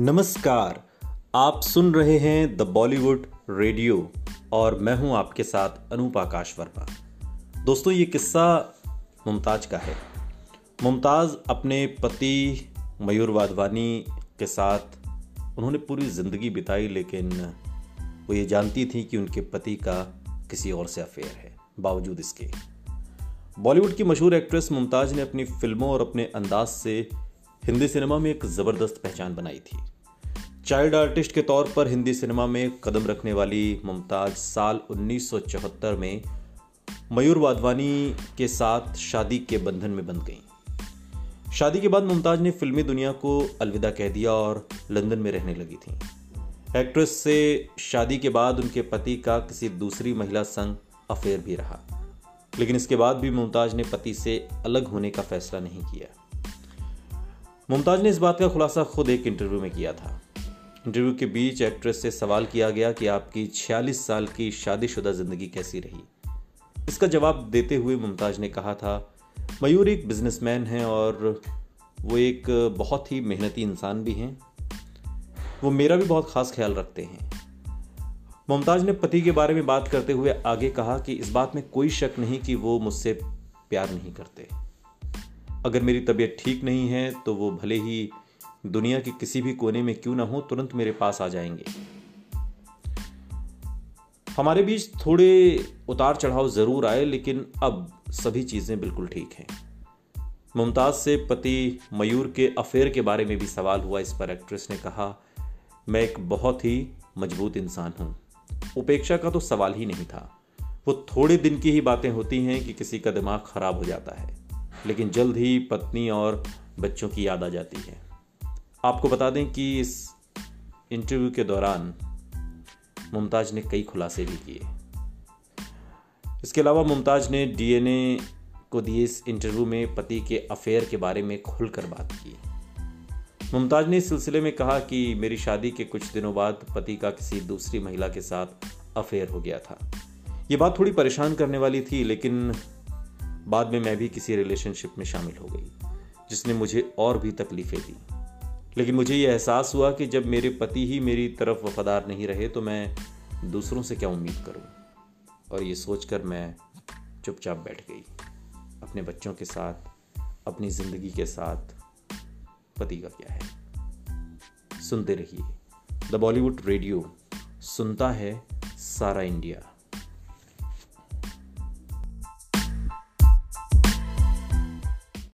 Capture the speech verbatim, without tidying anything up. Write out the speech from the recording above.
नमस्कार, आप सुन रहे हैं द बॉलीवुड रेडियो और मैं हूं आपके साथ अनूप आकाश वर्मा। दोस्तों, ये किस्सा मुमताज का है। मुमताज अपने पति मयूर वाधवानी के साथ उन्होंने पूरी ज़िंदगी बिताई, लेकिन वो ये जानती थी कि उनके पति का किसी और से अफेयर है। बावजूद इसके बॉलीवुड की मशहूर एक्ट्रेस मुमताज ने अपनी फिल्मों और अपने अंदाज से हिंदी सिनेमा में एक ज़बरदस्त पहचान बनाई थी। चाइल्ड आर्टिस्ट के तौर पर हिंदी सिनेमा में कदम रखने वाली मुमताज साल उन्नीस सौ चौहत्तर में मयूर वाधवानी के साथ शादी के बंधन में बंध गई। शादी के बाद मुमताज ने फिल्मी दुनिया को अलविदा कह दिया और लंदन में रहने लगी थी। एक्ट्रेस से शादी के बाद उनके पति का किसी दूसरी महिला संग अफेयर भी रहा, लेकिन इसके बाद भी मुमताज ने पति से अलग होने का फैसला नहीं किया। मुमताज ने इस बात का खुलासा खुद एक इंटरव्यू में किया था। इंटरव्यू के बीच एक्ट्रेस से सवाल किया गया कि आपकी छियालीस साल की शादीशुदा ज़िंदगी कैसी रही। इसका जवाब देते हुए मुमताज ने कहा था, मयूर एक बिजनेसमैन हैं और वो एक बहुत ही मेहनती इंसान भी हैं। वो मेरा भी बहुत ख़ास ख्याल रखते हैं। मुमताज ने पति के बारे में बात करते हुए आगे कहा कि इस बात में कोई शक नहीं कि वो मुझसे प्यार नहीं करते। अगर मेरी तबीयत ठीक नहीं है तो वो भले ही दुनिया के किसी भी कोने में क्यों ना हो, तुरंत मेरे पास आ जाएंगे। हमारे बीच थोड़े उतार चढ़ाव ज़रूर आए, लेकिन अब सभी चीज़ें बिल्कुल ठीक हैं। मुमताज से पति मयूर के अफेयर के बारे में भी सवाल हुआ। इस पर एक्ट्रेस ने कहा, मैं एक बहुत ही मजबूत इंसान हूँ। उपेक्षा का तो सवाल ही नहीं था। वो थोड़े दिन की ही बातें होती हैं कि किसी का दिमाग ख़राब हो जाता है, लेकिन जल्द ही पत्नी और बच्चों की याद आ जाती है। आपको बता दें कि इस इंटरव्यू के दौरान मुमताज ने कई खुलासे भी किए। इसके अलावा मुमताज ने डीएनए को दिए इस इंटरव्यू में पति के अफेयर के बारे में खुलकर बात की। मुमताज ने इस सिलसिले में कहा कि मेरी शादी के कुछ दिनों बाद पति का किसी दूसरी महिला के साथ अफेयर हो गया था। ये बात थोड़ी परेशान करने वाली थी, लेकिन बाद में मैं भी किसी रिलेशनशिप में शामिल हो गई जिसने मुझे और भी तकलीफ़ें दी, लेकिन मुझे ये एहसास हुआ कि जब मेरे पति ही मेरी तरफ वफादार नहीं रहे तो मैं दूसरों से क्या उम्मीद करूं। और ये सोचकर मैं चुपचाप बैठ गई, अपने बच्चों के साथ, अपनी ज़िंदगी के साथ। पति का क्या है? सुनते रहिए द बॉलीवुड रेडियो, सुनता है सारा इंडिया।